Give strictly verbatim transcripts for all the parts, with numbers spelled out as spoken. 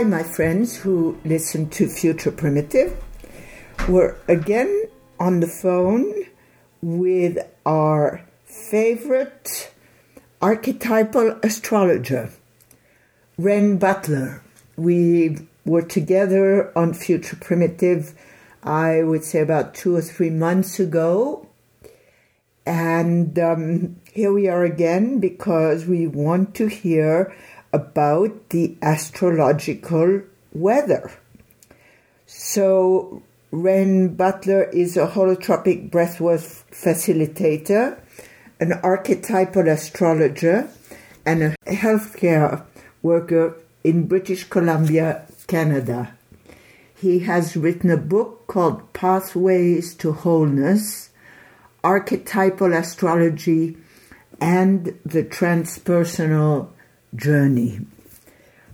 I, my friends who listened to Future Primitive, were again on the phone with our favorite archetypal astrologer, Renn Butler. We were together on Future Primitive, I would say about two or three months ago. And um, here we are again because we want to hear about the astrological weather. So Renn Butler is a holotropic breathwork facilitator, an archetypal astrologer, and a healthcare worker in British Columbia, Canada. He has written a book called Pathways to Wholeness, Archetypal Astrology, and the Transpersonal Journey.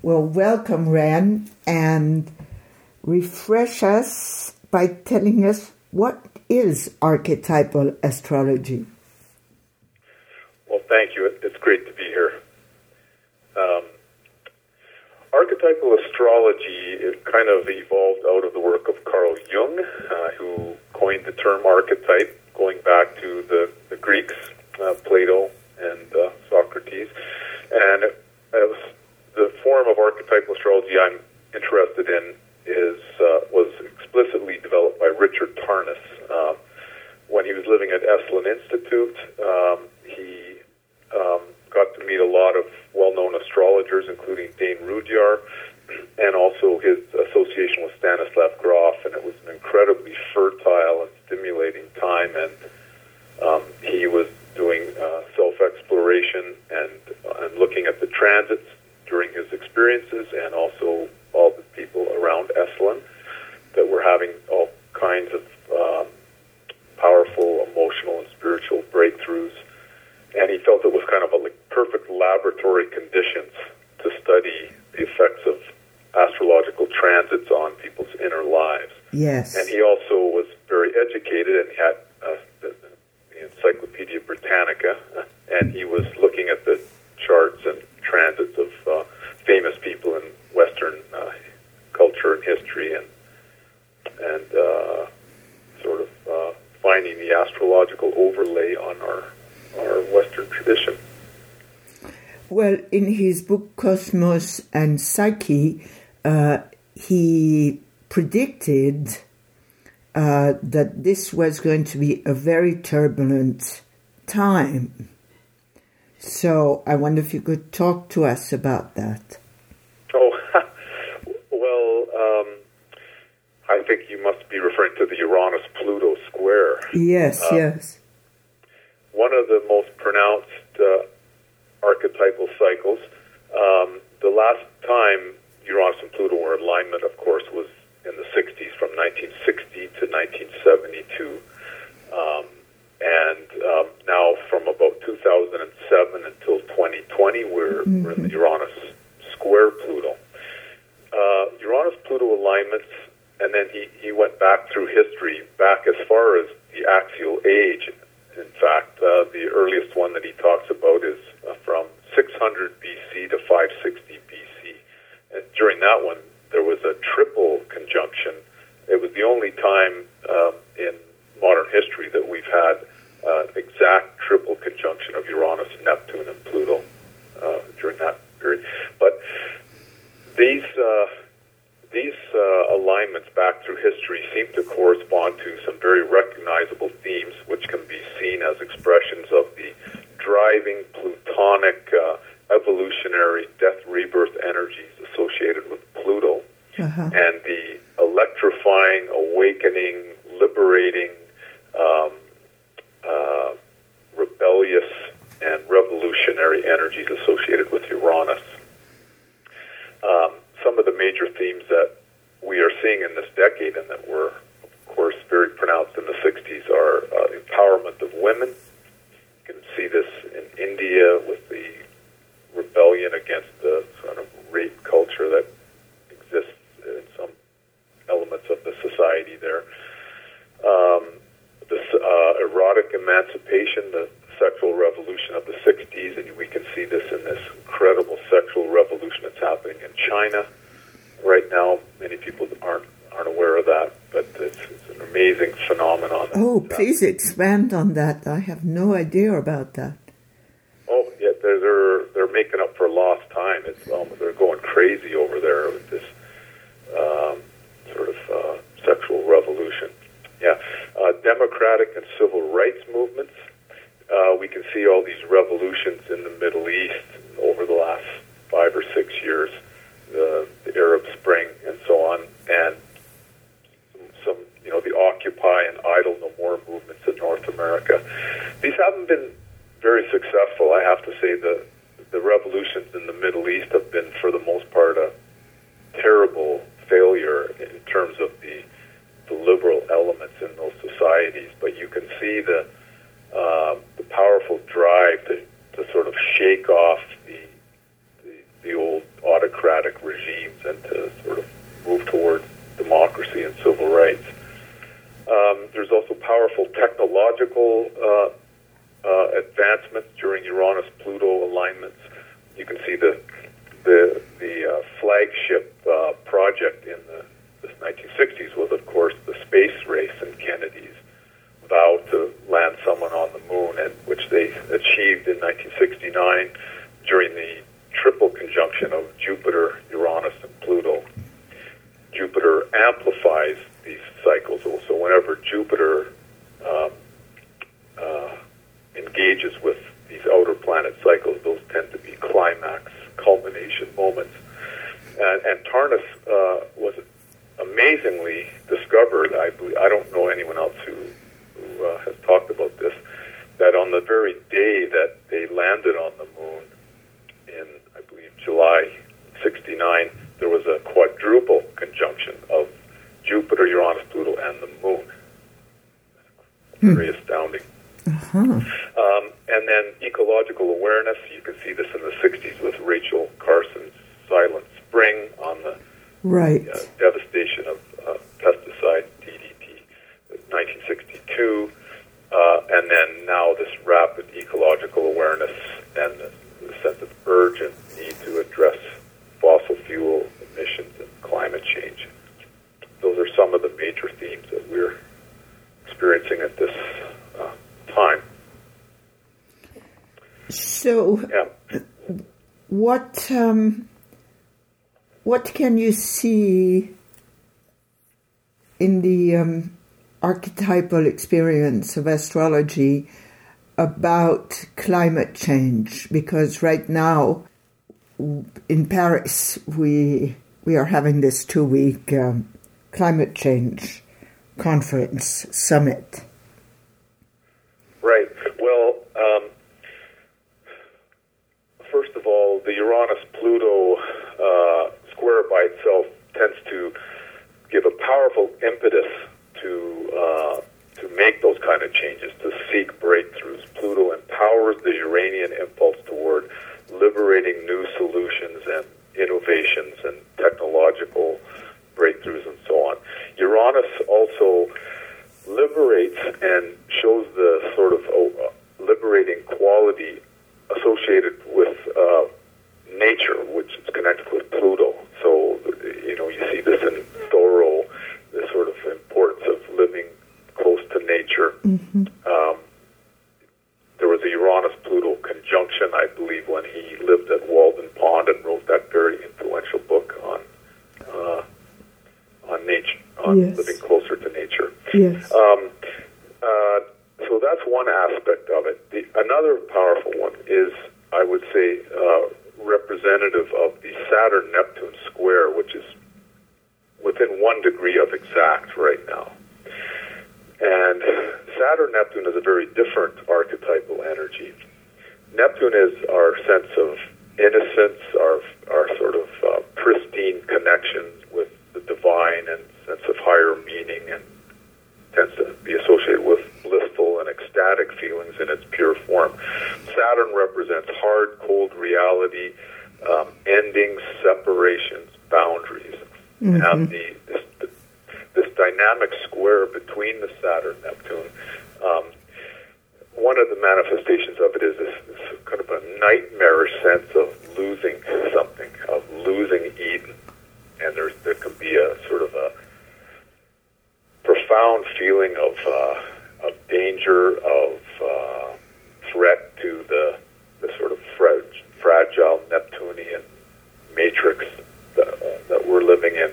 Well, welcome, Renn, and refresh us by telling us what is archetypal astrology. Well, thank you. It's great to be here. Um, Archetypal astrology it kind of evolved out of the work of Carl Jung, uh, who coined the term archetype, going back to the, the Greeks, uh, Plato and uh, Socrates. And it, it was the form of archetypal astrology I'm interested in is uh, was explicitly developed by Richard Tarnas. Uh, when he was living at Esalen Institute, um, he um, got to meet a lot of well-known astrologers, including Dane Rudyar, and also his association with Stanislav Grof, and it was an incredibly fertile and stimulating time, and um, he was doing uh, self-exploration and, and looking at the transits during his experiences, and also all the people around Esalen that were having all kinds of um, powerful emotional and spiritual breakthroughs. And he felt it was kind of a like, perfect laboratory conditions to study the effects of astrological transits on people's inner lives. Yes. And he also was very educated and had uh, the, the Encyclopedia Britannica, and he was looking at the charts and transits of uh, famous people in Western uh, culture and history, and and uh, sort of uh, finding the astrological overlay on our our Western tradition. Well, in his book Cosmos and Psyche, uh, he predicted uh, that this was going to be a very turbulent time. So I wonder if you could talk to us about that. Oh, well, um, I think you must be referring to the Uranus-Pluto square. Yes, uh, yes. One of the most pronounced uh, archetypal cycles. Um, the last time Uranus and Pluto were in alignment, of course, was in the sixties, from nineteen sixty to nineteen seventy-two. Um, and um, now from about two thousand seven until twenty twenty, we're, mm-hmm. we're in the Uranus square Pluto. Uh, Uranus-Pluto alignments, and then he, he went back through history, back as far as the axial age. In fact, uh, the earliest one that he talks about is uh, from six hundred B C to five sixty B C. And during that one, there was a triple conjunction. It was the only time um, in modern history that we've had an uh, exact triple conjunction of Uranus, Neptune, and Pluto uh, during that period. But these uh, these uh, alignments back through history seem to correspond to some very recognizable themes, which can be seen as expressions of the driving plutonic uh, evolutionary death-rebirth energies associated with Pluto, uh-huh. and the electrifying, awakening, liberating, um, uh, rebellious, and revolutionary energies associated with Uranus. Um, Some of the major themes that we are seeing in this decade and that were, of course, very pronounced in the sixties are uh, the empowerment of women. You can see this in India with the rebellion against the sort of rape culture that exists in some elements of the society there. Um, this uh, erotic emancipation, the sexual revolution of the sixties, and we can see this in this incredible sexual revolution that's happening in China right now. Many people aren't aren't aware of that, but it's, it's an amazing phenomenon. Oh, please expand on that. I have no idea about that. Oh, yeah, they're they're, they're making up for lost time. It's um, they're going crazy over there with this um, sort of uh, sexual revolution. Yeah, uh, democratic and civil rights movements. Uh, we can see all these revolutions in the Middle East over the last five or six years, the, the Arab Spring and so on, and some, you know, the Occupy and Idle No More movements in North America. These haven't been very successful, I have to say. The the revolutions in the Middle East have been, for the most part, a terrible failure in terms of the, the liberal elements in those societies. But you can see the Uh, the powerful drive to, to sort of shake off the, the the old autocratic regimes and to sort of move towards democracy and civil rights. Um, there's also powerful technological uh, uh, advancements during Uranus-Pluto alignments. You can see the the the uh, flagship uh, project in the this nineteen sixties was, of course, the space race and Kennedy's vow to land someone on the moon, and which they achieved in nineteen sixty-nine during the triple conjunction of Jupiter, Uranus, and Pluto. Jupiter amplifies these cycles, so whenever Jupiter um, uh, engages with these outer planet cycles, those tend to be climax, culmination moments. And, and Tarnas uh, was amazingly discovered, I believe, I don't know anyone else who who uh, has talked about this, that on the very day that they landed on the moon in, I believe, July sixty-nine, there was a quadruple conjunction of Jupiter, Uranus, Pluto, and the moon. Very hmm. astounding. Uh-huh. Um, and then ecological awareness, you can see this in the sixties with Rachel Carson's Silent Spring on the, right. the uh, devastation of uh, pesticide D D T. nineteen sixty-two, uh, and then now this rapid ecological awareness and the, the sense of urgent need to address fossil fuel emissions and climate change. Those are some of the major themes that we're experiencing at this uh, time. So, yeah. what um, what can you see in the um, archetypal experience of astrology about climate change? Because right now in Paris we we are having this two-week um, climate change conference summit. Right. Well, um, first of all, the Uranus-Pluto uh, square by itself tends to give a powerful impetus to uh, to make those kind of changes, to seek breakthroughs. Pluto empowers the Uranian impulse toward liberating new solutions and innovations and technological breakthroughs and so on. Uranus also liberates and shows the sort of uh, liberating quality associated with uh, nature, which is connected with Pluto. So, you know, you see this in Thoreau, the sort of importance of living close to nature. Mm-hmm. Um, there was a Uranus-Pluto conjunction, I believe, when he lived at Walden Pond and wrote that very influential book on uh, on nature, on yes. living closer to nature. Yes. Um, uh, so that's one aspect of it. The, another powerful one is, I would say, uh, representative of the Saturn-Neptune square, which is within one degree of exact right now. And Saturn-Neptune is a very different archetypal energy. Neptune is our sense of innocence, our our sort of uh, pristine connection with the divine and sense of higher meaning, and tends to be associated with blissful and ecstatic feelings in its pure form. Saturn represents hard, cold reality, um, endings, separations, boundaries. Mm-hmm. And the, this, the, this dynamic square between the Saturn and Neptune, um, one of the manifestations of it is this, this kind of a nightmarish sense of losing something, of losing Eden, and there's, there can be a sort of a profound feeling of uh, of danger, of uh, threat to the the sort of fra- fragile Neptunian matrix that, that we're living in.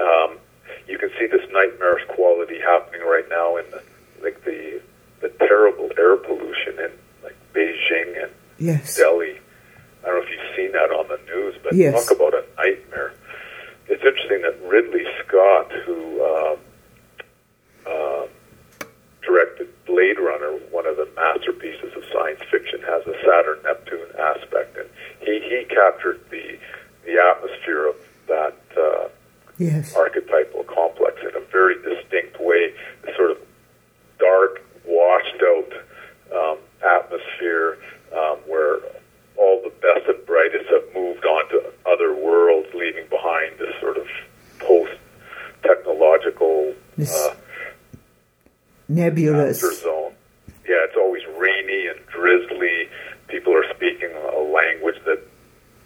Um, you can see this nightmarish quality happening right now in the, like the the terrible air pollution in like Beijing and yes. Delhi. I don't know if you've seen that on the news, but yes. Talk about a nightmare. It's interesting that Ridley Scott, who uh, uh, directed Blade Runner, one of the masterpieces of science fiction, has a Saturn-Neptune aspect, and he, he captured the the atmosphere of that uh, yes. archetypal complex in a very distinct way, the sort of dark, washed-out um, atmosphere um, where all the best and brightest have moved on to other worlds, leaving behind this sort of post-technological uh, nebulous zone. Yeah, it's always rainy and drizzly. People are speaking a language that,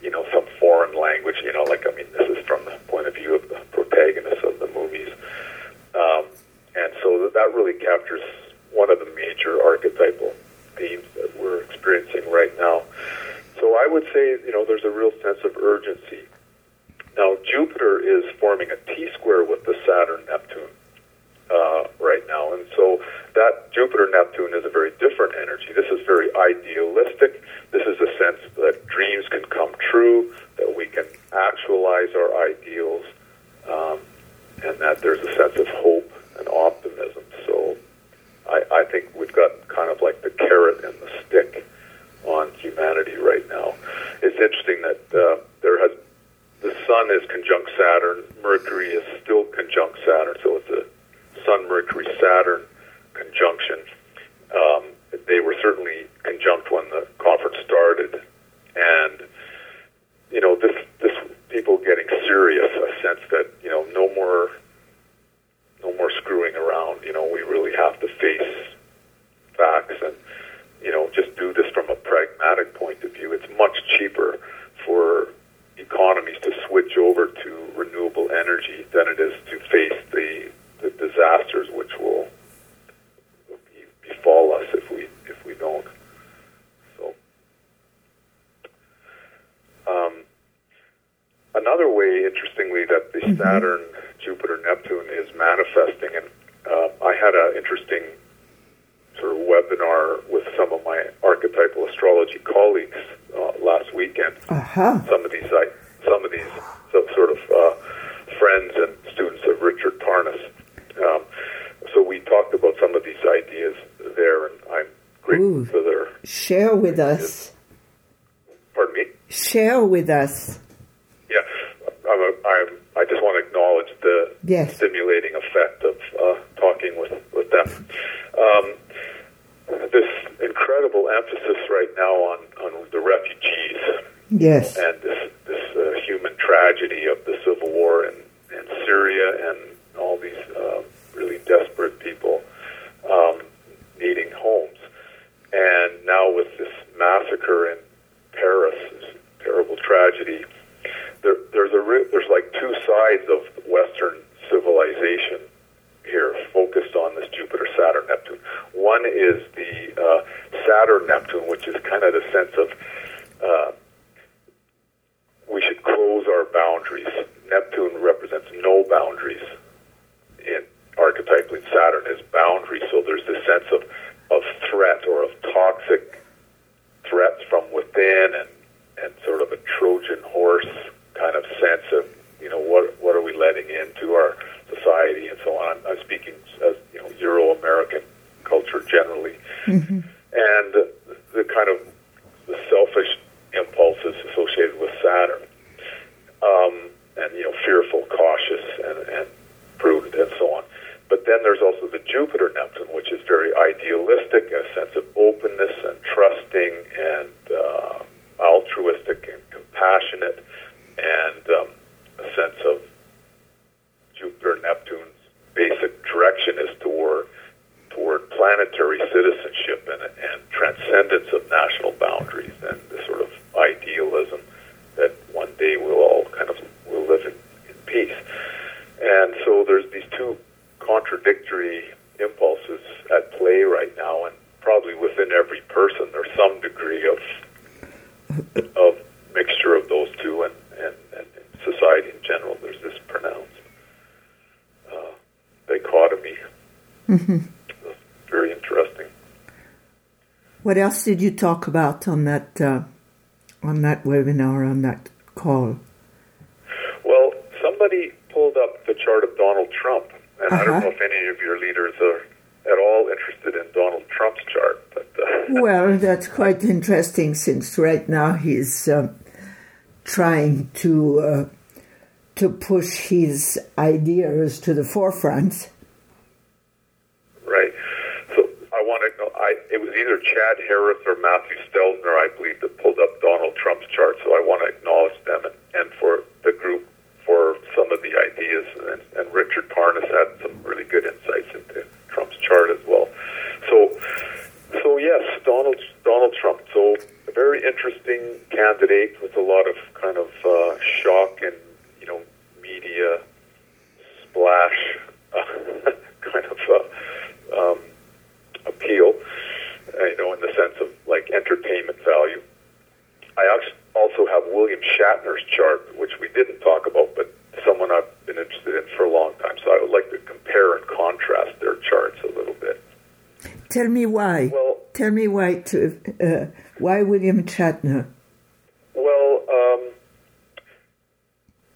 you know, some foreign language, you know, like, I mean, this is from the point of view of the protagonists of the movies. Um, and so that really captures one of the major archetypal themes that we're experiencing right now. So I would say, you know, there's a real sense of urgency. Now, Jupiter is forming a T-square with the Saturn-Neptune uh, right now. And so that Jupiter-Neptune is a very different energy. This is very idealistic. This is a sense that dreams can come true, that we can actualize our ideals, um, and that there's a sense of hope and optimism. So I, I think we've got kind of like the carrot and the stick on humanity right now. It's interesting that uh, there has the Sun is conjunct Saturn, Mercury is still conjunct Saturn, so it's a Sun-Mercury-Saturn conjunction. Um, they were certainly conjunct when the conference started, and you know this this people getting serious, a sense that you know no more. No more screwing around. You know, we really have to face facts and, you know, just do this from a pragmatic point of view. It's much cheaper for economies to switch over to renewable energy than it is to face the, the disasters which will befall us if we if we don't. So, um, another way, interestingly, that the mm-hmm. Saturn Jupiter Neptune is manifesting, and uh, I had an interesting sort of webinar with some of my archetypal astrology colleagues uh, last weekend. Uh-huh. Some of these, I, some of these, some sort of uh, friends and students of Richard Tarnas. Um, so we talked about some of these ideas there, and I'm grateful Ooh, for their share with ideas. us. Pardon me. Share with us. Yeah, I'm. A, I'm I just want to acknowledge the yes. stimulating effect of uh, talking with, with them. Um, this incredible emphasis right now on, on the refugees yes. and this, this uh, human tragedy of the civil war in, in Syria and all these uh, really desperate people um, needing homes. And now with this massacre in Paris, this terrible tragedy, There, there's a there's like two sides of Western civilization here, focused on this Jupiter, Saturn, Neptune. One is the uh, Saturn Neptune, which is kind of the sense of uh, we should close our boundaries. Neptune represents no boundaries. In archetypally, Saturn is boundary, so there's this sense of of threat or of toxic threats from within and. and sort of a Trojan horse kind of sense of, you know, what what are we letting into our society and so on. I'm, I'm speaking as, you know, Euro-American culture generally. Mm-hmm. And the, the kind of the selfish impulses associated with Saturn. Um, and, you know, fearful, cautious, and, and prudent, and so on. But then there's also the Jupiter-Neptune, which is very idealistic, a sense of openness and trusting and uh altruistic and compassionate, and um, a sense of Jupiter Neptune's basic direction is toward toward planetary citizenship and, and transcendence of national boundaries and the sort of idealism that one day we'll all kind of we'll live in, in within every person. There's some degree of of mixture of those two, and, and, and in society in general, there's this pronounced uh, dichotomy. Mm-hmm. That's very interesting. What else did you talk about on that uh, on that webinar, on that call? Well, somebody pulled up the chart of Donald Trump, and uh-huh. I don't know if any of your leaders are at all interested in Donald Trump's chart. But, uh, well, that's quite interesting, since right now he's uh, trying to uh, to push his ideas to the forefront. Right. So I want to know. I, it was either Chad Harris or Matthew Stelzner, I believe, that pulled up Donald Trump's chart. So I want to acknowledge them and, and for the group for some of the ideas. And, and Richard Tarnas had some really good insights into Trump's chart as well. So, so yes, Donald Donald Trump. So a very interesting candidate with a lot of kind of uh, shock and, you know, media splash uh, kind of uh, um, appeal. Uh, you know, in the sense of like entertainment value. I also have William Shatner's chart, which we didn't talk about, but someone I've been interested in for a long time. So I would like to compare and contrast their charts a little bit. Tell me why. Well, Tell me why to, uh, why William Shatner? Well, um,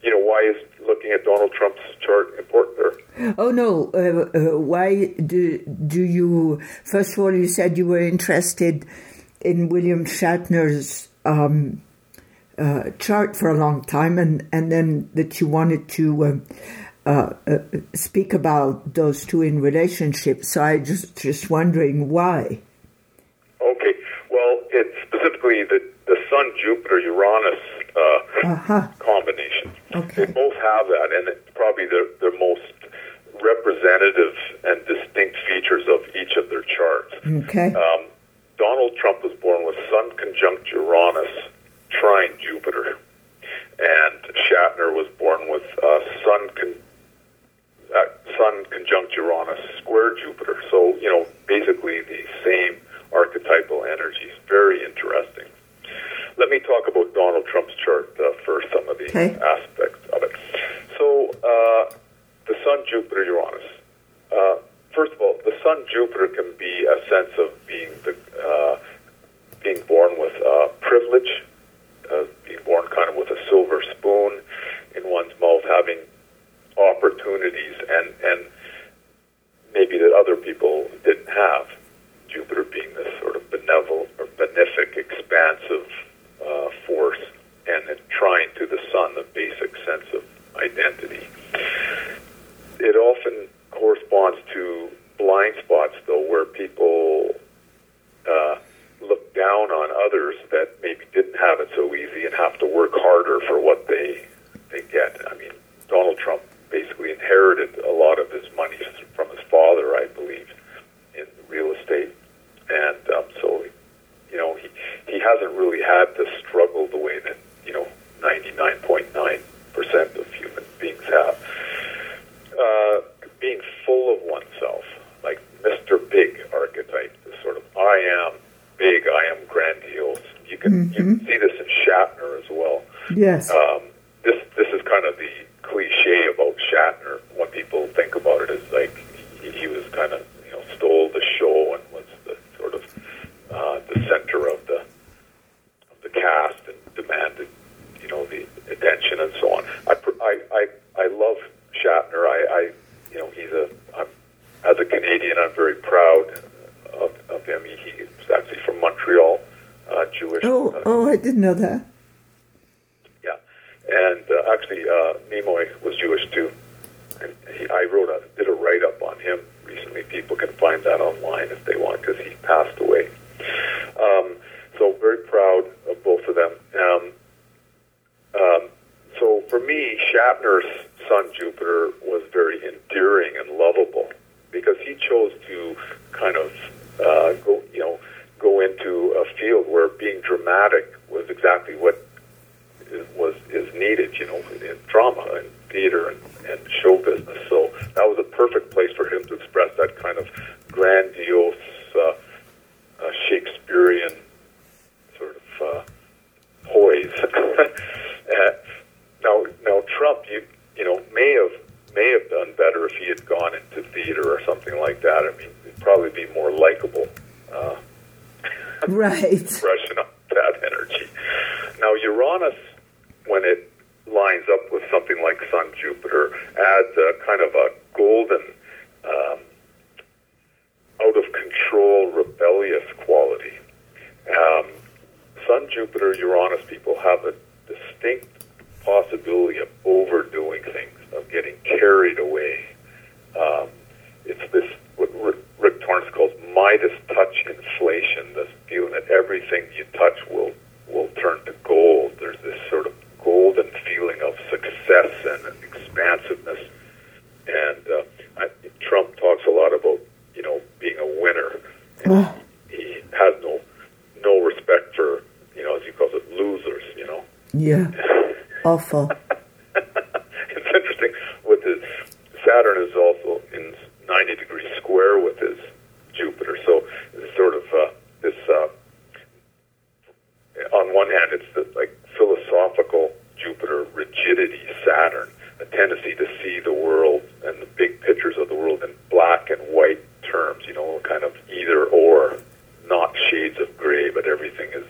you know, why is looking at Donald Trump's chart important there? Oh, no. Uh, uh, why do, do you... First of all, you said you were interested in William Shatner's um Uh, chart for a long time, and, and then that you wanted to uh, uh, uh, speak about those two in relationship. So I just just wondering why. Okay, well, it's specifically the the Sun Jupiter Uranus uh, uh-huh. combination. Okay, they both have that, and it's probably the the most representative and distinct features of each of their charts. Okay, um, Donald Trump was born with Sun conjunct Uranus, trine Jupiter, and Shatner was born with uh, Sun con- uh, Sun conjunct Uranus square Jupiter. So, you know, basically the same archetypal energies. Very interesting. Let me talk about Donald Trump's chart uh, for some of the okay. aspects of it. So, uh, the Sun Jupiter Uranus. Uh, first of all, the Sun Jupiter can be a sense of being the uh, being born with uh, privilege. Uh, being born kind of with a silver spoon in one's mouth, having opportunities and, and maybe that other people didn't have. Jupiter being this sort of benevolent or benefic, expansive uh, force, and then trying to the sun, the basic sense of identity. It often corresponds to blind spots, though, where people... Uh, look down on others that maybe didn't have it so easy and have to work harder for what they they get. I mean, Donald Trump basically inherited a lot of his money from his father, I believe, in real estate. And um, so, you know, he, he hasn't really had to struggle the way that, you know, ninety-nine point nine percent of human beings have. Uh, being full of oneself, like Mister Big archetype, the sort of I am big, I am grandiose. You can mm-hmm. you can see this in Shatner as well. Yes. Um, this this is kind of the cliche about Shatner. When people think about it, is like he, he was kind of, you know, stole the show and was the sort of uh, the center of the of the cast and demanded, you know, the attention and so on. I I I, I love Shatner. I, I you know he's a I'm, as a Canadian, I'm very proud of, of him. He, he's actually from Montreal, uh, Jewish. Oh, uh, oh, I didn't know that. Yeah, and uh, actually, uh, Nimoy was Jewish too. And he, I wrote a did a write up on him recently. People can find that online if they want, because he passed away. Um, so very proud of both of them. Um, um, so for me, Shatner's Sun Jupiter was very endearing and lovable, because he chose to kind of uh, go, you know, go into a field where being dramatic was exactly what is, was is needed, you know, in drama and theater and, and show business. So that was a perfect place for him to express that kind of grandiose uh, uh, shape right. Rushing up that energy. Now, Uranus, when it lines up with something like Sun-Jupiter, adds a kind of a golden, um, out-of-control, rebellious quality. Um, Sun-Jupiter-Uranus people have a distinct possibility of overdoing things, of getting carried away. Um, it's this, what Rick Torrance calls Midas touch inflation, this feeling that everything you touch will will turn to gold. There's this sort of golden feeling of success and expansiveness. And uh, I, Trump talks a lot about, you know, being a winner. And he has no no respect for, you know, as he calls it, losers, you know. Yeah. Awful. It's interesting. With his Saturn is also in ninety degree square with his Jupiter, so it's sort of uh, this. Uh, on one hand, it's the like philosophical Jupiter rigidity Saturn, a tendency to see the world and the big pictures of the world in black and white terms. You know, kind of either or, not shades of gray, but everything is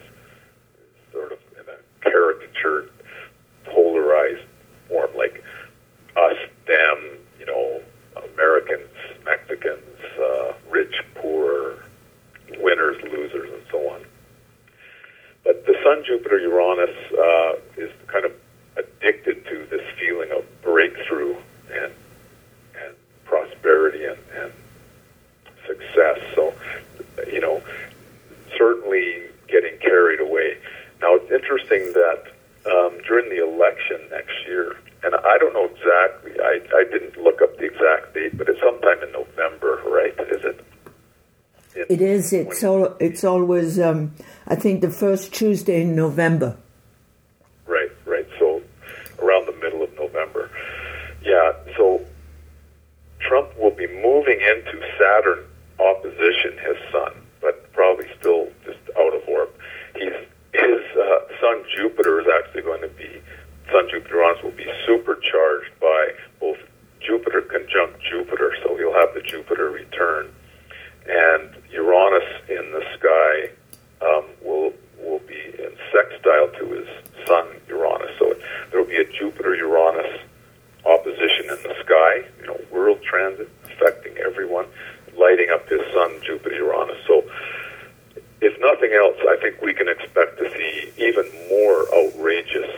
sort of in a caricatured, polarized form, like us, them, you know, Americans, Mexicans, uh, rich, poor, winners, losers, and so on. But the Sun, Jupiter, Uranus uh, is kind of addicted to this feeling of breakthrough and and prosperity and, and success. So, you know, certainly getting carried away. Now, it's interesting that um, during the election next year, and I don't know exactly, I, I didn't look up the exact date, but it's sometime in November, right? Is it? In it is. It's all. It's always, um, I think, the first Tuesday in November. Right, right. So around the middle of November. Yeah, so Trump will be moving into Saturn opposition his sun, but probably still just out of orb. He's, his uh, sun Jupiter is actually going to be Sun Jupiter-Uranus will be supercharged by both Jupiter conjunct Jupiter, so you'll have the Jupiter return, and Uranus in the sky um, will will be in sextile to his Sun Uranus. So there will be a Jupiter-Uranus opposition in the sky, you know, world transit affecting everyone, lighting up his Sun Jupiter-Uranus. So if nothing else, I think we can expect to see even more outrageous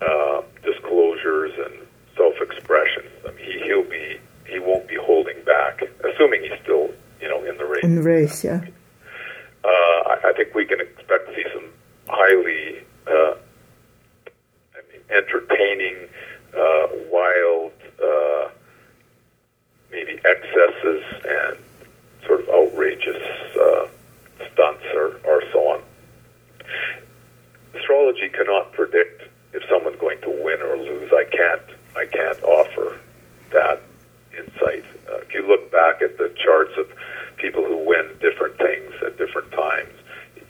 Uh, disclosures and self-expression. I mean, he, he'll be, he won't be holding back, assuming he's still, you know, in the race. In the race, yeah. Uh, I, I think we can expect to see some highly, uh, I mean, entertaining, uh, wild, uh, maybe excesses and sort of outrageous uh, stunts or, or so on. Astrology cannot predict if someone's going to win or lose. I can't I can't offer that insight. Uh, if you look back at the charts of people who win different things at different times,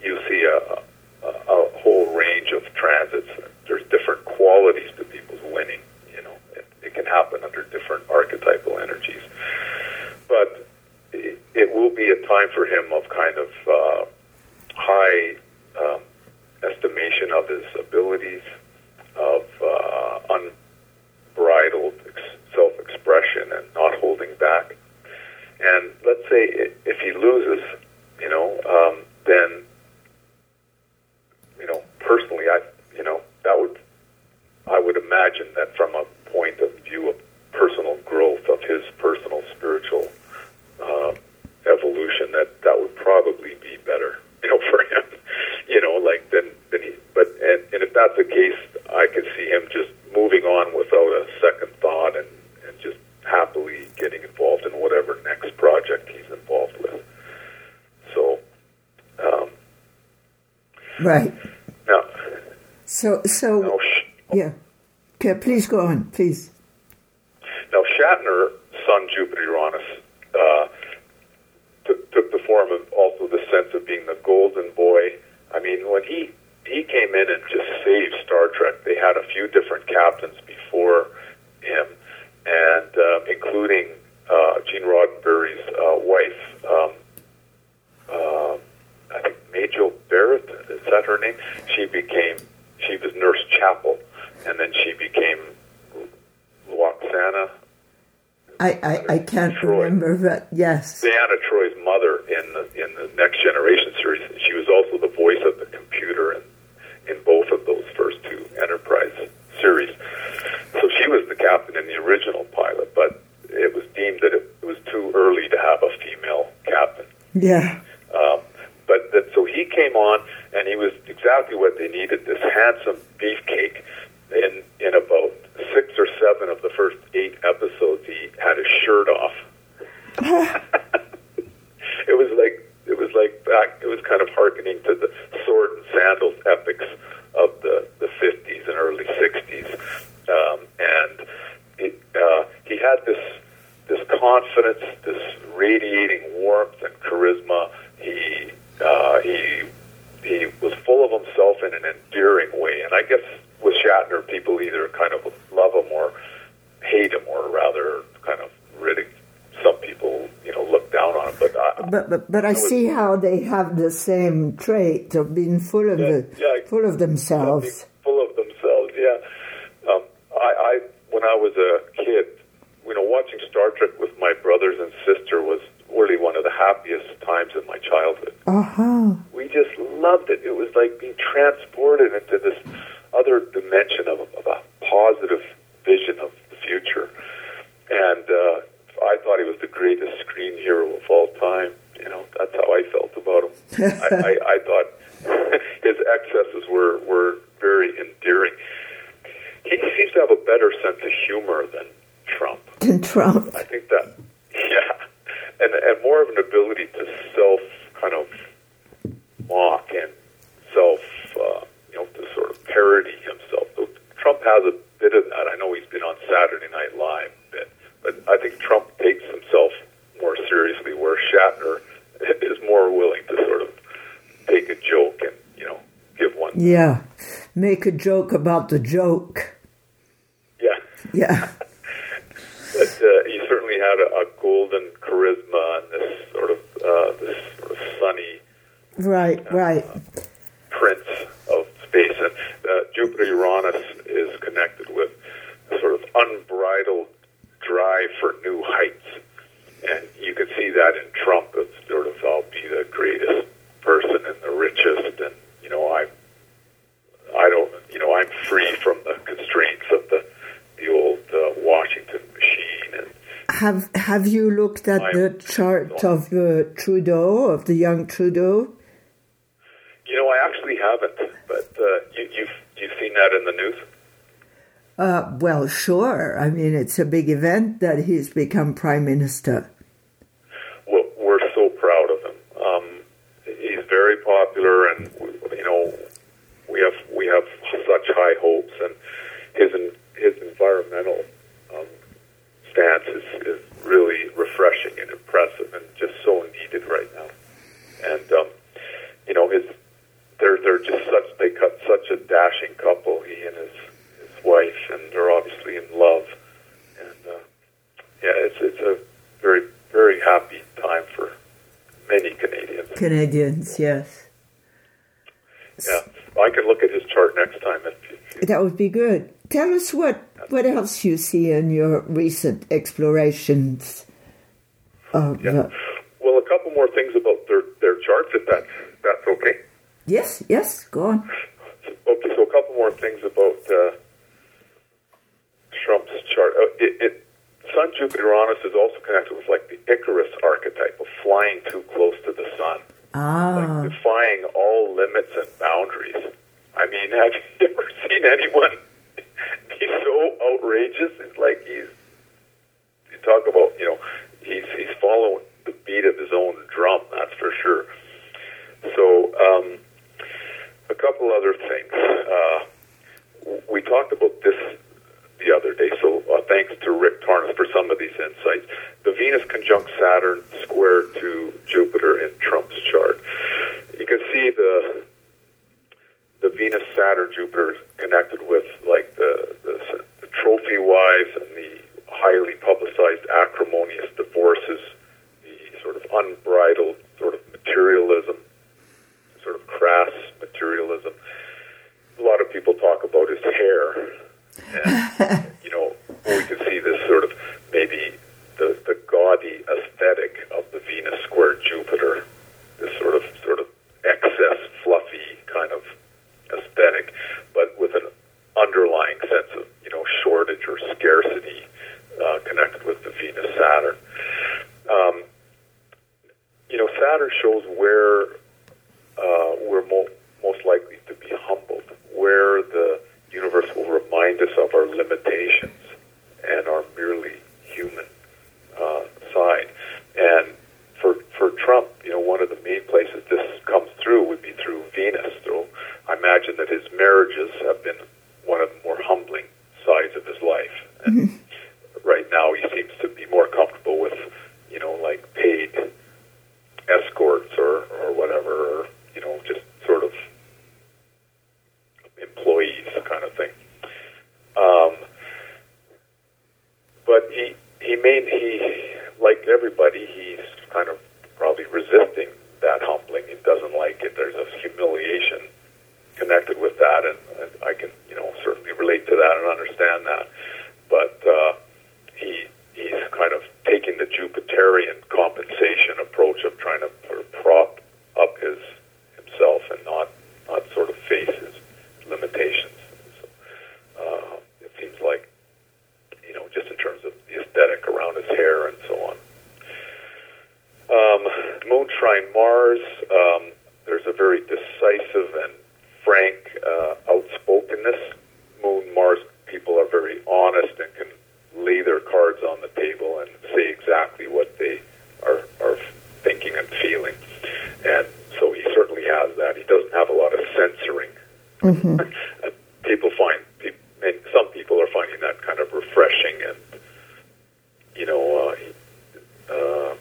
you see a, a, a whole range of transits. There's different qualities to people's winning. You know, it, it can happen under different archetypal energies. But it, it will be a time for him of kind of uh, high um, estimation of his abilities, of uh, unbridled ex- self-expression and not holding back. And let's say if he loses, you know, um, then, you know, personally, I, you know, that would, I would imagine that from a point of view of personal growth, of his personal spiritual uh, evolution, that that would probably be better, you know, for him, you know, like then, then he, but, and, and if that's the case, I could see him just moving on without a second thought and, and just happily getting involved in whatever next project he's involved with. So, um, right. Now, so, so, now, yeah. Okay, please go on, please. Now, Shatner, Sun, Jupiter, Uranus, uh, took, took the form of also the sense of being the golden boy. I mean, when he... He came in and just saved Star Trek. They had a few different captains before him, and uh, including uh, Gene Roddenberry's uh, wife, um, uh, I think Majel said her name, she became, she was Nurse Chapel, and then she became Lwaxana. I, I, I can't Troy. remember that. Yes, Diana Troy's mother in the in the Next Generation series. She was also the voice of the computer in in both of those first two Enterprise series. So she was the captain in the original pilot, but it was deemed that it was too early to have a female captain. Yeah. Um, but that, so he came on, and he was exactly what they needed. This handsome beefcake. In in about six or seven of the first eight episodes, he had his shirt off. It was like it was like back. It was kind of hearkening to the sword and sandals epics of the the fifties and early sixties. Um, and it, uh, he had this this confidence, this radiating warmth and charisma. He uh, he he was full of himself in an endearing way, and I guess. With Shatner, people either kind of love him or hate him, or rather kind of ridicule. Some people, you know, look down on him. But I, but, but, but I was, see how they have the same trait of being full of yeah, the, yeah, full of themselves. Full of themselves, yeah. Um, I, I when I was a kid, you know, watching Star Trek with my brothers and sister was really one of the happiest times in my childhood. Uh-huh. We just loved it. It was like being transported into this other dimension of, of a positive vision of the future. And uh, I thought he was the greatest screen hero of all time. You know, that's how I felt about him. I, I, I thought his excesses were, were very endearing. He seems to have a better sense of humor than Trump. Than Trump. I think that, yeah. And, and more of an ability to self kind of mock and self, uh, you know, to sort of parody himself. So Trump has a bit of that. I know he's been on Saturday Night Live a bit, but I think Trump takes himself more seriously, where Shatner is more willing to sort of take a joke and, you know, give one. Yeah, make a joke about the joke. Yeah. Yeah. But uh, he certainly had a, a golden charisma and this sort of uh, this sort of sunny, right, uh, right, prince of space. And uh, Jupiter-Uranus is connected with a sort of unbridled drive for new heights, and you can see that in Trump. It's sort of, I'll be the greatest person and the richest, and you know, I, I don't, you know, I'm free from the constraints of the. the old uh, Washington machine. And have Have you looked at I'm, the chart of uh, Trudeau, of the young Trudeau? You know, I actually haven't, but uh, you, you've, you've seen that in the news? Uh, well, sure. I mean, it's a big event that he's become Prime Minister. Well, we're so proud of him. Um, he's very popular, and, you know, we have, we have such high hopes, and his His environmental um, stance is, is really refreshing and impressive, and just so needed right now. And um, you know, his they're they're just such they cut such a dashing couple, he and his his wife, and they're obviously in love. And uh, yeah, it's it's a very very happy time for many Canadians. Canadians, yes. Yeah, I can look at his chart next time. If, if you... That would be good. Tell us what, what else you see in your recent explorations. Of, yeah. uh, well, a couple more things about their, their charts, if that's, that's okay. Yes, yes, go on. Okay, so a couple more things about uh, Trump's chart. Uh, it, it, Sun, Jupiter, Uranus is also connected with like the Icarus archetype of flying too close to the sun. Ah. Like defying all limits and boundaries. I mean, have you ever seen anyone... He's so outrageous. It's like he's, you talk about, you know, he's he's following the beat of his own drum, that's for sure. So um, a couple other things. Uh, we talked about this the other day, so uh, thanks to Rick Tarnas for some of these insights. The Venus conjunct Saturn square to Jupiter in Trump's chart. You can see the... The Venus, Saturn, Jupiter connected with like the, the, the trophy wives and the highly publicized acrimonious divorces, the sort of unbridled sort of materialism, sort of crass materialism. A lot of people talk about his hair. And, you know, we can see this sort of maybe the, the gaudy aesthetic of the Venus square Jupiter, this sort of sort of excess, fluffy kind of aesthetic, but with an underlying sense of, you know, shortage or scarcity uh, connected with the Venus-Saturn. Um, you know, Saturn shows where uh, we're mo- most likely to be humbled, where the universe will remind us of our limitations and our merely human uh, side. And for for Trump, you know, one of the main places this comes through would be through Venus. So I imagine that his marriages have been one of the more humbling sides of his life. And mm-hmm. right now he seems to be more comfortable with, you know, like paid escorts or, or whatever, or, you know, just sort of employees kind of thing. Um, but he he made, he, like everybody, he's kind of probably resisting that humbling. He doesn't like it. There's a humiliation connected with that, and, and I can, you know, certainly relate to that and understand that. But uh, he he's kind of taking the Jupiterian compensation approach of trying to sort of prop up his himself and not, not sort of face his limitations. So, uh, it seems like, you know, just in terms of the aesthetic around his hair and so on. Um, Moon Trine Mars, um, there's a very decisive and frank uh, outspokenness. Moon Mars people are very honest and can lay their cards on the table and say exactly what they are, are thinking and feeling. And so he certainly has that. He doesn't have a lot of censoring. Mm-hmm. People find, and some people are finding that kind of refreshing and, you know, uh, uh,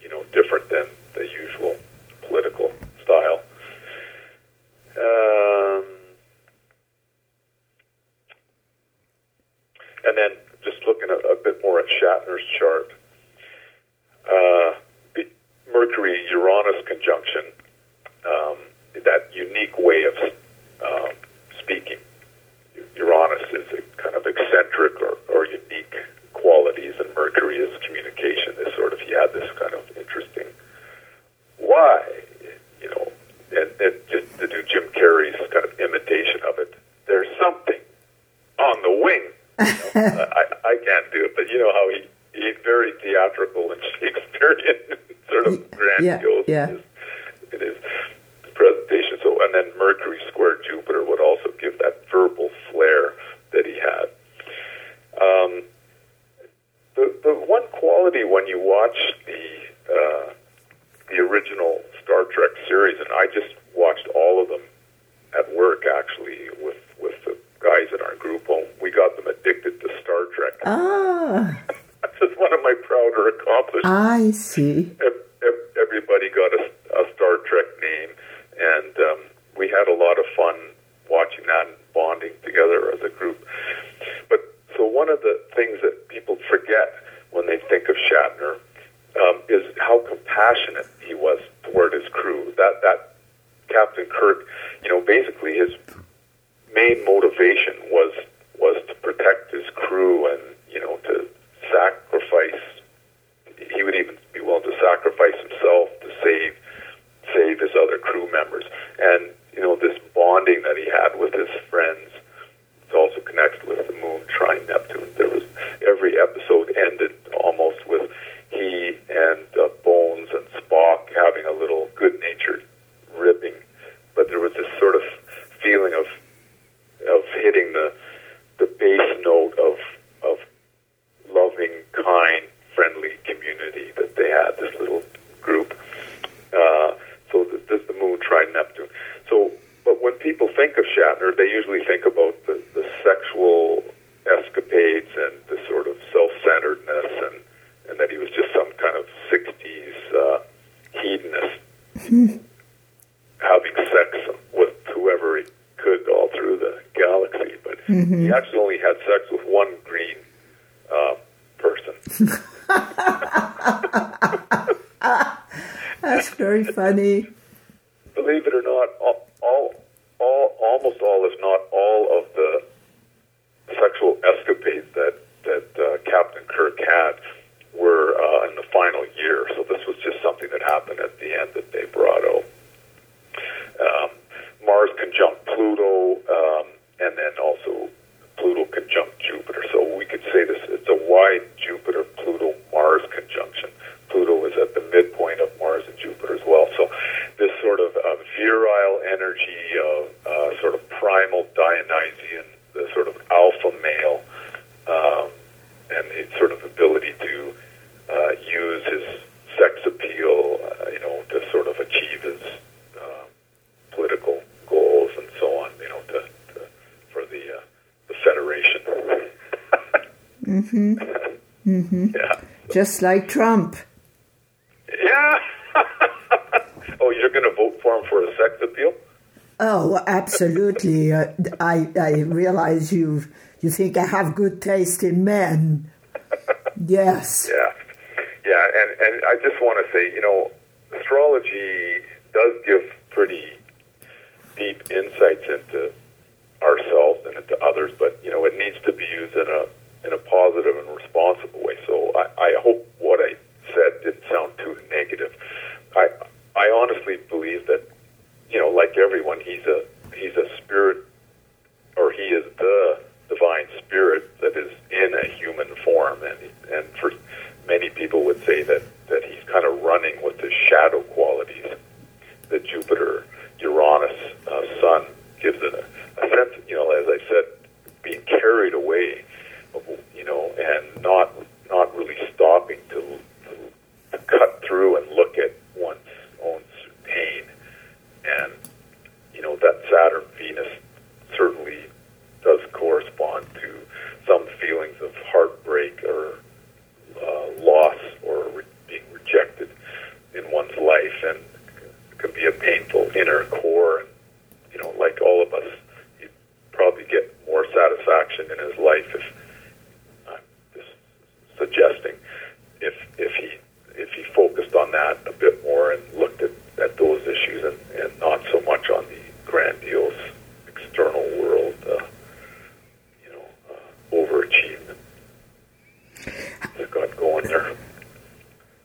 you know, different than the usual political style. Um, and then just looking a, a bit more at Shatner's chart, uh, the Mercury-Uranus conjunction, um, that unique way of Um, speaking, Uranus is a kind of eccentric or, or unique qualities, and Mercury is communication. Is sort of, he had this kind of interesting why, you know, and, and just to do Jim Carrey's kind of imitation of it, there's something on the wing. You know, I, I can't do it, but you know how he, he's very theatrical and Shakespearean, sort of grandiose. Yeah, yeah. It is. Presentation. So, and then Mercury square Jupiter would also give that verbal flair that he had. Um, the the one quality when you watch the uh, the original Star Trek series, and I just watched all of them at work actually with with the guys in our group home. We got them addicted to Star Trek. Ah, that's just one of my prouder accomplishments. I see. Everybody got a, a Star Trek name. And um, we had a lot of fun watching that and bonding together as a group. But so one of the things that people forget when they think of Shatner um, is how compassionate he was toward his crew. That that Captain Kirk, you know, basically his main motivation was was to protect his crew and, you know, to sacrifice. He would even be willing to sacrifice himself to save save his other crew members. And, you know, this bonding that he had with his friends, it's also connected with the moon trine Neptune. There was, every episode ended almost with he and uh, Bones and Spock having a little good-natured ribbing. But there was this sort of feeling of of hitting the the base note of of loving, kind, friendly community that they had, this little group. Uh, So this is the moon trine Neptune. So, but when people think of Shatner, they usually think about the, the sexual escapades and the sort of self-centeredness, and, and that he was just some kind of sixties uh, hedonist, mm-hmm. having sex with whoever he could all through the galaxy. But mm-hmm. he actually only had sex with one green uh, person. That's very funny. Believe it or not. not all, all, all, almost all, if not all, of the sexual escapades that that uh, Captain Kirk had were uh, in the final year. So this was just something that happened at the end of De Brado. Um, Mars conjunct Pluto, um, and then also Pluto conjunct Jupiter. So we could say this, it's a wide Jupiter-Pluto-Mars conjunction. Pluto is at the midpoint of Mars and Jupiter as well. So this sort of uh, virile energy, uh, uh, sort of primal Dionysian, the sort of alpha male, um, and the sort of ability to uh, use his sex appeal, uh, you know, to sort of achieve his uh, political goals and so on, you know, to, to for the uh, the Federation. Mm-hmm. Mm-hmm. Yeah. Just like Trump. Yeah. Oh, you're going to vote for him for a sex appeal? Oh, absolutely. uh, I I realize you you think I have good taste in men. Yes. Yeah, yeah, and, and I just want to say, you know, astrology does give pretty deep insights into ourselves and into others, but, you know, it needs to be used in a in a positive and responsible way. So I, I hope what I said didn't sound too negative. I I honestly believe that, you know, like everyone, he's a he's a spirit, or he is the divine spirit that is in a human form, and and for many people would say that, that he's kind of running with the shadow qualities that Jupiter, Uranus, uh, Sun gives it a, a sense, you know, as I said, being carried away, you know, and not not really stopping to, to, to cut through and look at one's own pain. And, you know, that Saturn-Venus certainly does correspond to some feelings of heartbreak or uh, loss or re- being rejected in one's life, and it can be a painful inner core. And, you know, like all of us, he'd probably get more satisfaction in his life, if I'm just suggesting, if if he if he focused on that a bit more and looked at at those issues, and, and not so much on the grandiose external world, uh, you know, uh, overachievement that got going there.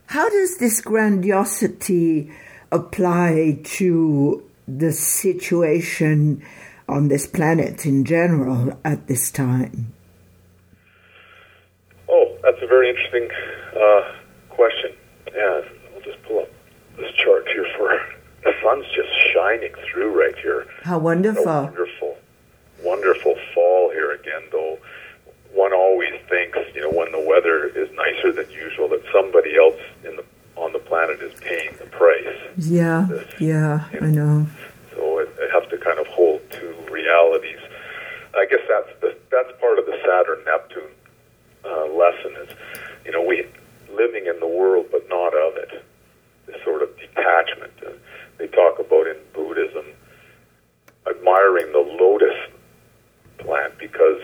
How does this grandiosity apply to the situation on this planet in general at this time? Oh, that's a very interesting uh, question. Yeah, I'll just pull up this chart here. For the sun's just shining through right here. How wonderful! A wonderful, wonderful fall here again. Though one always thinks, you know, when the weather is nicer than usual, that somebody else in the on the planet is paying the price. Yeah, this, yeah, you know, I know. So I have to kind of hold two realities. I guess that's the, that's part of the Saturn-Neptune uh, lesson is, you know, we living in the world but not of it. This sort of detachment. Uh, they talk about in Buddhism admiring the lotus plant because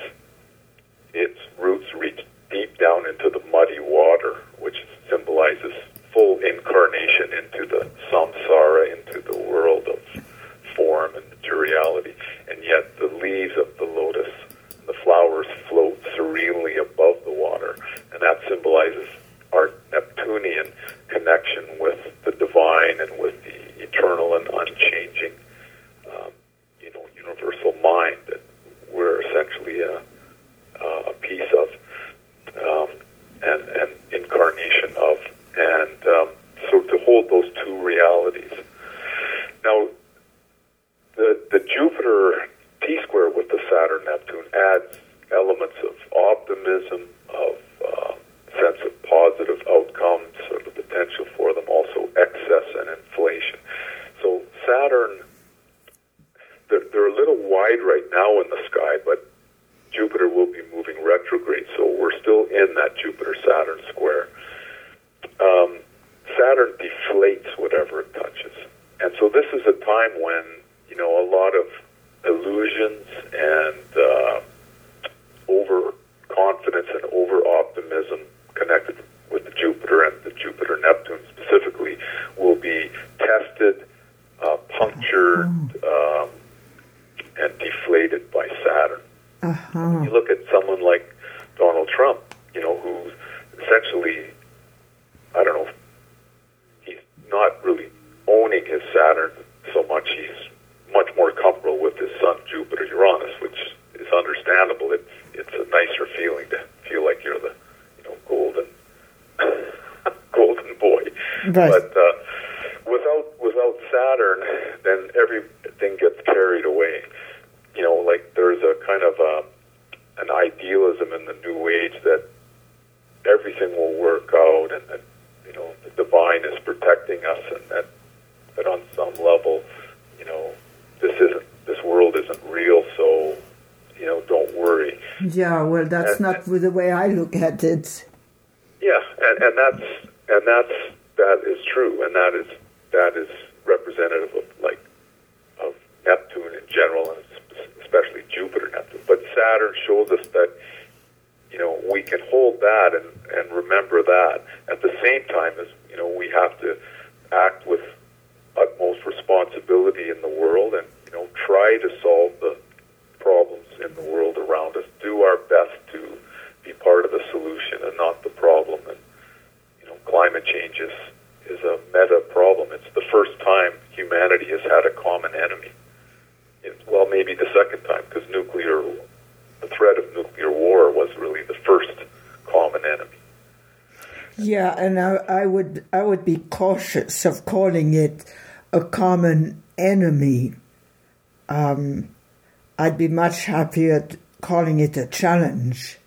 its roots reach deep down into the muddy water, which symbolizes full incarnation into the samsara, into the world of form and materiality. And yet the leaves of the lotus, the flowers float serenely above the water, and that symbolizes our Neptunian connection with the divine and with the eternal and unchanging, um, you know, universal mind that we're essentially a, a piece of, um, and an incarnation of. And um, so to hold those two realities. Now, the, the Jupiter T-square with the Saturn-Neptune adds elements of optimism, of uh, sense of positive outcomes, sort of the potential for them, also excess and inflation. So Saturn, they're, they're a little wide right now in the sky, but Jupiter will be moving retrograde, so we're still in that Jupiter-Saturn square. Um, Saturn deflates whatever it touches. And so this is a time when, you know, a lot of illusions and uh, overconfidence and over-optimism connected with the Jupiter and the Jupiter-Neptune specifically will be tested, uh, punctured um, and deflated by Saturn. Uh-huh. And when you look at someone like Donald Trump, you know, who's essentially, I don't know, he's not really owning his Saturn so much. He's much more comfortable with his son Jupiter-Uranus, which is understandable. It's it's a nicer feeling to feel like you're the, you know, golden golden boy. Right. But uh, without without Saturn, then everything gets carried away. You know, like there's a kind of a, an idealism in the New Age that everything will work out, and that, you know, the divine is protecting us, and that that on some level, you know, this isn't this world isn't real, so, you know, don't worry. Yeah, well, that's and, not and, the way I look at it. Yeah, and, and that's and that's that is true, and that is that is representative of like of Neptune in general, and especially Jupiter Neptune. But Saturn shows us that, you know, we can hold that and, and remember that at the same time as, you know, we have to act with utmost responsibility in the world and, you know, try to solve the problems in the world around us. Do our best to be part of the solution and not the problem. And, you know, climate change is, is a meta problem. It's the first time humanity has had a common enemy. It, well, maybe the second time, because nuclear, the threat of nuclear war was really the first common enemy. Yeah, and I, I would I would be cautious of calling it a common enemy. Um, I'd be much happier calling it a challenge.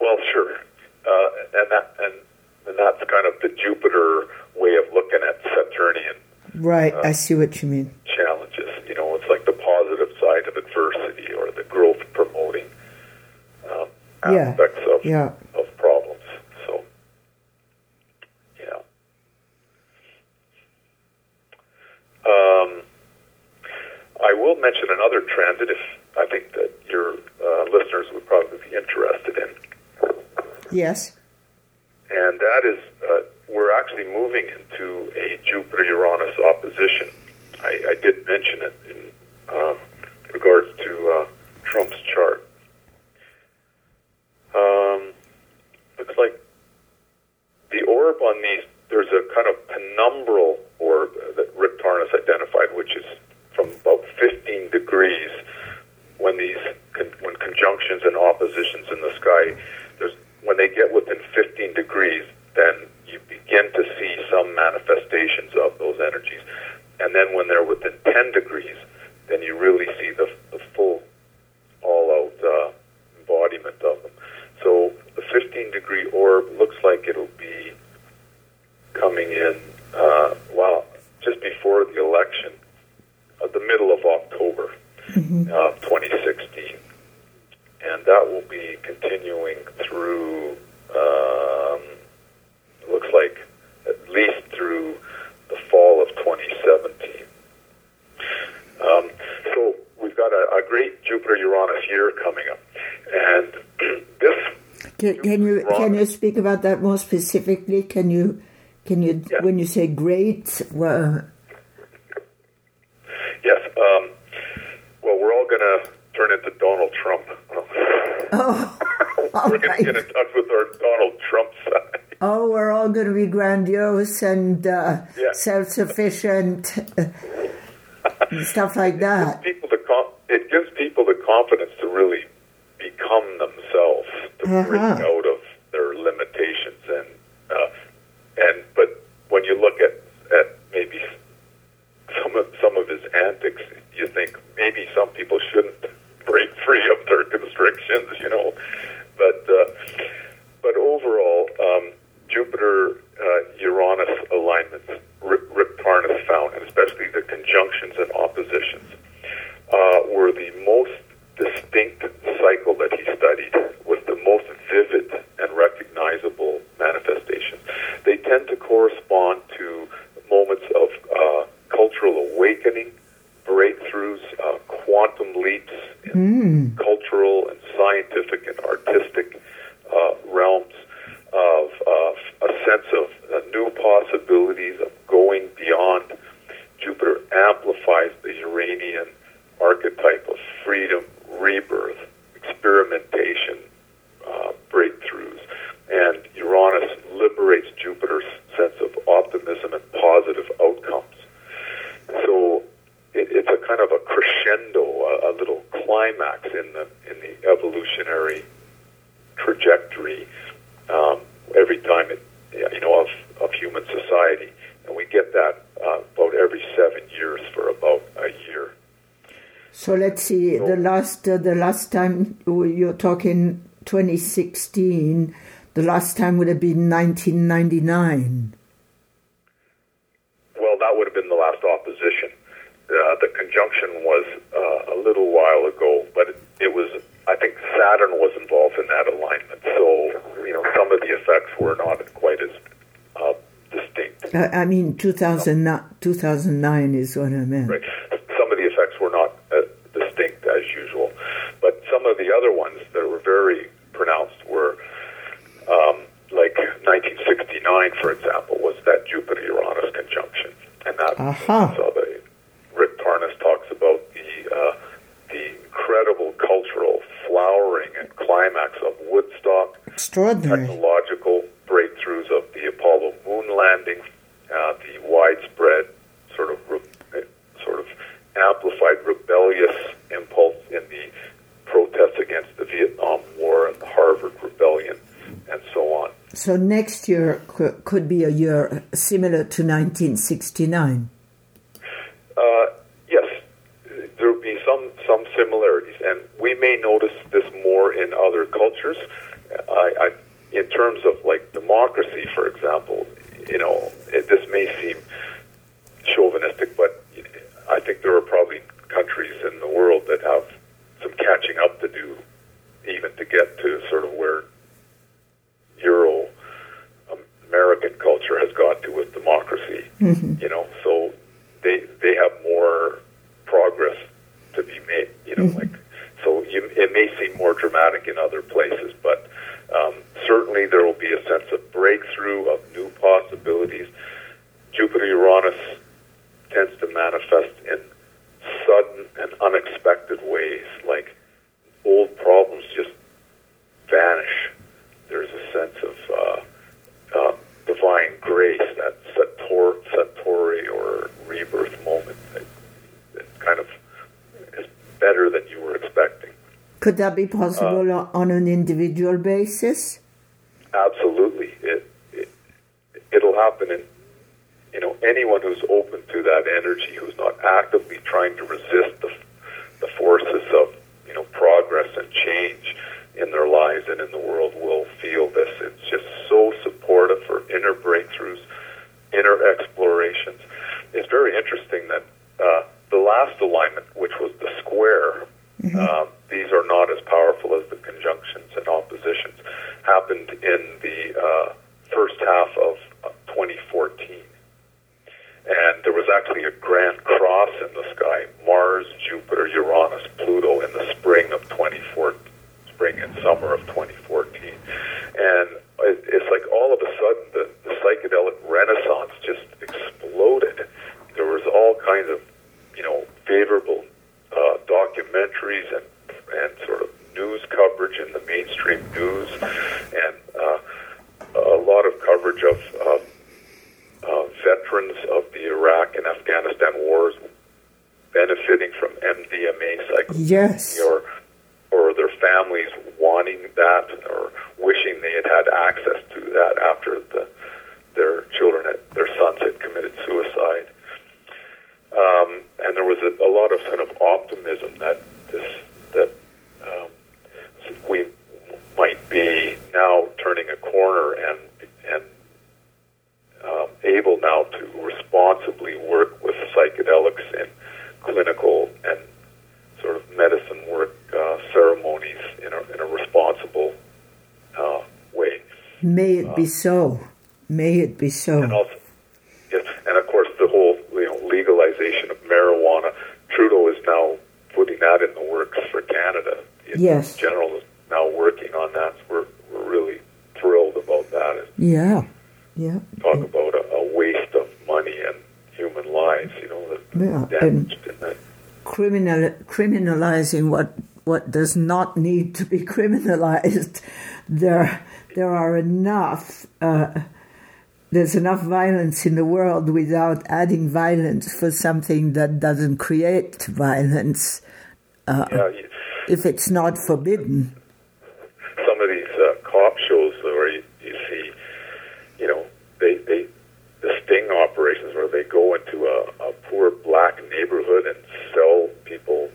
Well, sure, uh, and that and, and that's kind of the Jupiter way of looking at Saturnian. Right, uh, I see what you mean. Challenges, you know, it's like the positive side of adversity or the growth-promoting um, aspects yeah, of yeah. of problems. So, yeah. Um, I will mention another transit if I think that your uh, listeners would probably be interested in. Yes. And that is, uh, we're actually moving into a Jupiter-Uranus opposition. I, I did mention it in uh, regards to uh, Trump's chart. Um, looks like the orb on these, there's a kind of penumbral orb that Rick Tarnas identified, which is from about fifteen degrees. When these, con- when conjunctions and oppositions in the sky, there's when they get within fifteen degrees, then you begin to see some manifestations of those energies. And then when they're within ten degrees, then you really see the, the full, all-out uh, embodiment of them. So the fifteen-degree orb looks like it'll be coming in, uh, wow, just before the election, uh, the middle of October mm-hmm. uh, twenty sixteen. And that will be continuing through, um, looks like at least through the fall of twenty seventeen. Um, so we've got a, a great Jupiter-Uranus year coming up. And this... Can, can you can you speak about that more specifically? Can you, can you yeah. when you say great... Well... Yes. Um, well, we're all going to turn into Donald Trump. Oh, we're going right. to get in touch with our Donald Trump side. Oh, we're all going to be grandiose and uh, yeah. self-sufficient, and stuff like it that. Gives people the com- it gives people the confidence to really become themselves, to uh-huh. break out of their limitations, and uh, and but when you look at, at maybe some of some of his antics, you think maybe some people shouldn't break free of their constrictions, you know. But uh, but overall, um, Jupiter-Uranus uh, alignments, Rick Tarnas found, and especially the conjunctions and oppositions, uh, were the most distinct cycle that he studied, with the most vivid and recognizable manifestations. They tend to correspond to moments of uh, cultural awakening, breakthroughs, uh, quantum leaps in mm. cultural and scientific and artistic uh, realms of uh, a sense of uh, new possibilities of going beyond. Jupiter amp Uranian archetype of freedom, rebirth, experimentation, uh, breakthroughs. And Uranus liberates Jupiter's sense of optimism and positive outcomes. So it, it's a kind of a crescendo, a, a little climax in the in the evolutionary trajectory um, every time it, you know, of, of human society. And we get that uh, about every seven years for about a year. So let's see, so, the last uh, the last time you're talking twenty sixteen, the last time would have been nineteen ninety-nine. Well, that would have been the last opposition. Uh, the conjunction was uh, a little while ago, but it, it was, I think Saturn was involved in that alignment. So, you know, some of the effects were not quite as uh, distinct. Uh, I mean, two thousand nine is what I meant. Right. Some of the effects were not uh, distinct as usual, but some of the other ones that were very pronounced were um, like nineteen sixty-nine, for example, was that Jupiter-Uranus conjunction. And that uh-huh. saw the Rick Tarnas talks about the uh, the incredible cultural flowering and climax of Woodstock, extraordinary technological breakthroughs of the Apollo moon landing, uh, the widespread sort of re- sort of amplified rebellious impulse in the protests against the Vietnam War and the Harvard Rebellion, and so on. So next year could be a year similar to nineteen sixty-nine. Uh, yes, there will be some, some similarities, and we may notice this more in other cultures. I, I, in terms of like democracy, for example, you know, it, this may seem chauvinistic, but I think there are probably countries in the world that have some catching up to do, even to get to sort of where Euro-American culture has got to with democracy, mm-hmm. you know, so they they have more progress to be made, you know, mm-hmm. like, so you, it may seem more dramatic in other places, but um, certainly there will be a sense of breakthrough, of new possibilities. Jupiter-Uranus tends to manifest in sudden and unexpected ways, like old problems just vanish. There's a sense of uh, uh, divine grace, that sator- satori or rebirth moment that, that kind of is better than you were expecting. Could that be possible uh, on an individual basis? Absolutely. It, it, it'll happen in, you know, anyone who's open to that energy, who's not actively trying to resist the, the forces of, you know, progress and change in their lives and in the world will feel this. It's just so supportive for inner breakthroughs, inner explorations. It's very interesting that uh, the last alignment, which was the square, mm-hmm. uh, these are not as powerful as the conjunctions and oppositions, happened in the uh, first half of twenty fourteen. And there was actually a grand cross in the sky, Mars, Jupiter, Uranus, Pluto, in the spring of twenty fourteen. Spring and summer of twenty fourteen. And it's like all of a sudden the, the psychedelic renaissance just exploded. There was all kinds of, you know, favorable uh, documentaries and and sort of news coverage in the mainstream news, and uh, a lot of coverage of uh, uh, veterans of the Iraq and Afghanistan wars benefiting from M D M A psychedelics. Yes. Or, or their families wanting that or wishing they had had access to that after the, their children, had, their sons had committed suicide. Um, and there was a, a lot of kind of optimism that this that um, we might be now turning a corner and, and um, able now to responsibly work with psychedelics in clinical and sort of medicine work uh, ceremonies in a, in a responsible uh, way. May it uh, be so. May it be so. And, also, yes, and of course, the whole you know, legalization of marijuana. Trudeau is now putting that in the works for Canada. It, yes. The general is now working on that. So we're, we're really thrilled about that. And yeah. Yeah. Talk yeah. about a, a waste of money and human lives, you know, the yeah. damage in that. criminal, criminalizing what what does not need to be criminalized. There, there are enough. Uh, there's enough violence in the world without adding violence for something that doesn't create violence. Uh, yeah, you, if it's not forbidden. Some of these uh, cop shows where you, you see, you know, they they the sting operations where they go into a, a poor black neighborhood and sell people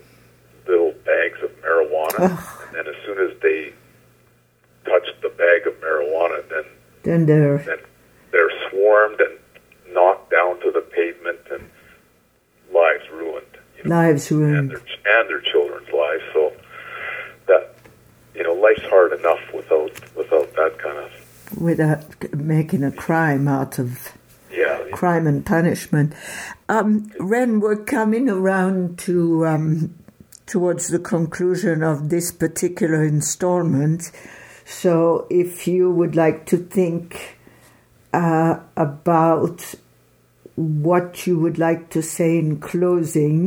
little bags of marijuana, oh. and then as soon as they touch the bag of marijuana, then then they're then they're swarmed and knocked down to the pavement and lives ruined. You know, lives ruined. And their, and their children's lives. So that, you know, life's hard enough without without that kind of... Without making a crime out of yeah, yeah. crime and punishment. Um, Renn, we're coming around to um, towards the conclusion of this particular installment. So if you would like to think uh, about... what you would like to say in closing,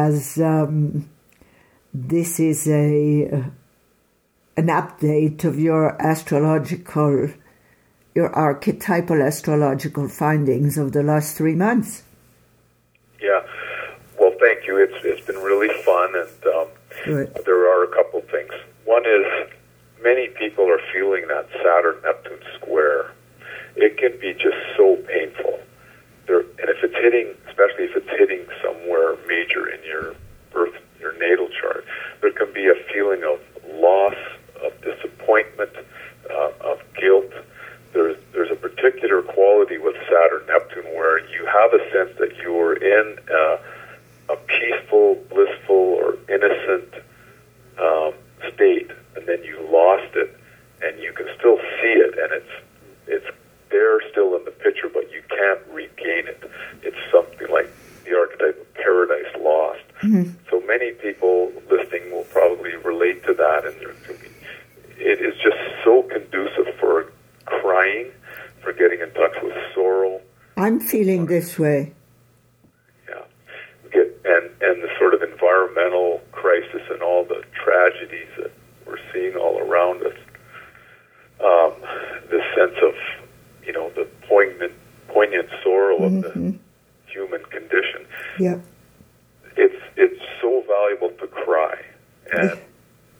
as um, this is a an update of your astrological, your archetypal astrological findings of the last three months. Yeah, well, thank you. It's it's been really fun, and um, right. there are a couple things. One is many people are feeling that Saturn-Neptune square. It can be just so painful. There, and if it's hitting, especially if it's hitting somewhere major in your birth, your natal chart, there can be a feeling of loss, of disappointment, uh, of guilt. There's, there's a particular quality with Saturn-Neptune where you have a sense that you're in uh, a peaceful, blissful, or innocent um, state, and then you lost it, and you can still see it, and it's it's they're still in the picture, but you can't regain it. It's something like the archetype of paradise lost. Mm-hmm. So many people listening will probably relate to that, and it is just so conducive for crying, for getting in touch with sorrow. I'm feeling this way. Yeah. Get, and, and the sort of environmental crisis and all the tragedies that we're seeing all around us. Um, this sense of you know, the poignant, poignant sorrow mm-hmm. of the human condition. Yeah. It's it's so valuable to cry. And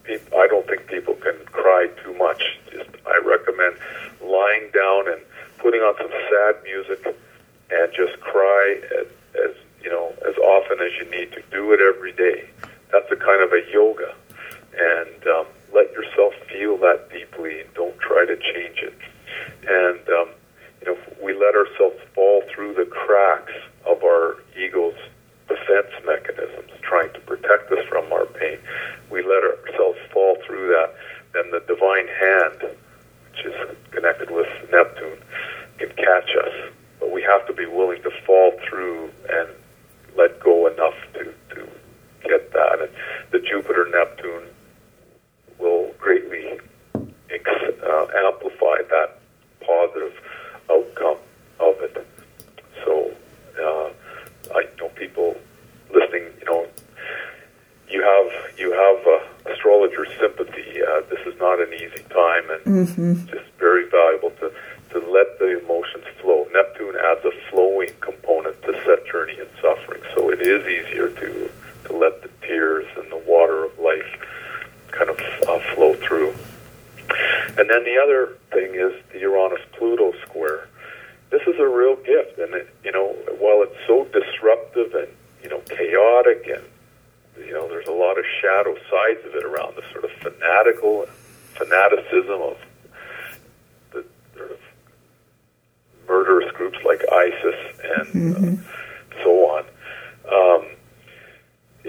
people, I don't think people can cry too much. Just I recommend lying down and putting on some sad music and just cry as, as you know, as often as you need to. Do it every day. That's a kind of a yoga. And um, let yourself feel that deeply and don't try to change it. And, um, you know, we let ourselves fall through the cracks of our ego's defense mechanisms, trying to protect us from our pain. We let ourselves fall through that. Then the divine hand, which is connected with Neptune, can catch us. But we have to be willing to fall through and let go enough to, to get that. And the Jupiter-Neptune will greatly Uh, amplify that positive outcome of it. So, uh, I know people listening. You know, you have you have uh, astrologer sympathy. Uh, this is not an easy time, and mm-hmm. it's just very valuable to to let the emotions flow. Neptune adds a flowing component to Saturnian suffering, so it is easier to to let the tears and the water of life kind of uh, flow through. And then the other thing is the Uranus-Pluto square. This is a real gift, and it, you know, while it's so disruptive and you know chaotic, and you know, there's a lot of shadow sides of it around the sort of fanatical fanaticism of the sort of murderous groups like ISIS and mm-hmm. uh, so on. Um,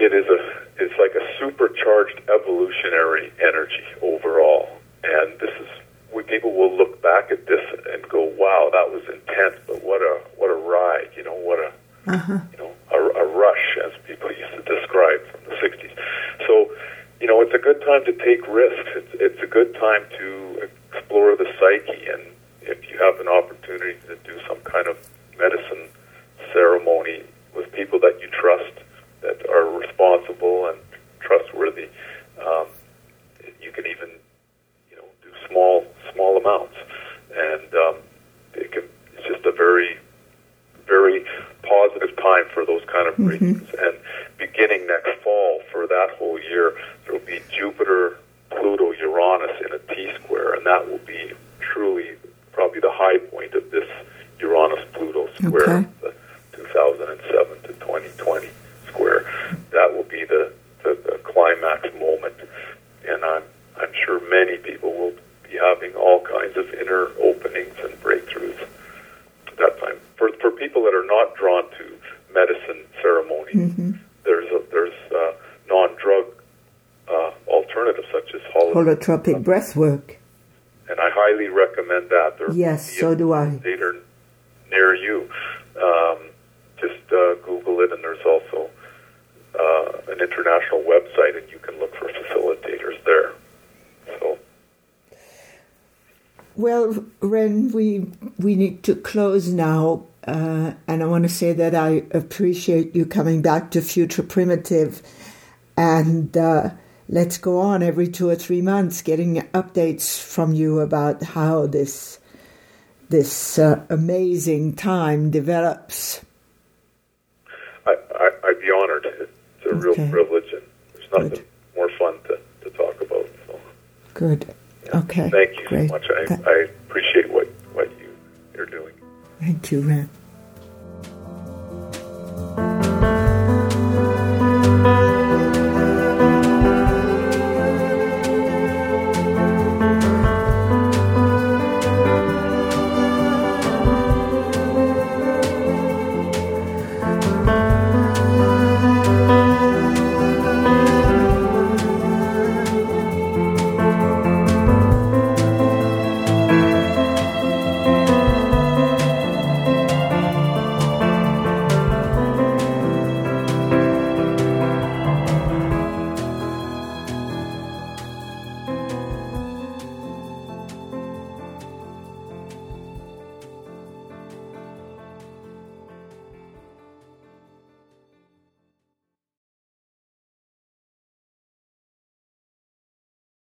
it is a it's like a supercharged evolutionary energy overall. And this is, we, people will look back at this and go, "Wow, that was intense, but what a what a ride! You know, what a uh-huh. you know a, a rush," as people used to describe from the sixties. So, you know, it's a good time to take risks. It's it's a good time to explore the psyche, and if you have an opportunity to do some kind of medicine ceremony with people that you trust, that are operations. Mm-hmm. And beginning next fall, for that whole year, there will be Jupiter, Pluto, Uranus in a T-square, and that will be truly probably the high point of this Uranus-Pluto square, okay. The two thousand seven to twenty twenty square. That will be the, the, the climax moment, and I'm I'm sure many people will be having all kinds of inner openings and breakthroughs at that time. For for people that are not drawn to medicine ceremonies, mm-hmm. there's a, there's a non-drug uh, alternatives such as holo- holotropic breathwork, and I highly recommend that. There yes, so do I. Later near you, um, just uh, Google it, and there's also uh, an international website, and you can look for facilitators there. So. Well, Renn, we we need to close now. Uh, and I want to say that I appreciate you coming back to Future Primitive. And uh, let's go on every two or three months getting updates from you about how this, this uh, amazing time develops. I, I, I'd be honored. It's a real okay. privilege, and there's nothing Good. more fun to, to talk about. So. Good. Yeah. Okay. Thank you Great. so much. I, I appreciate what, what you, you're doing. Thank you, Renn.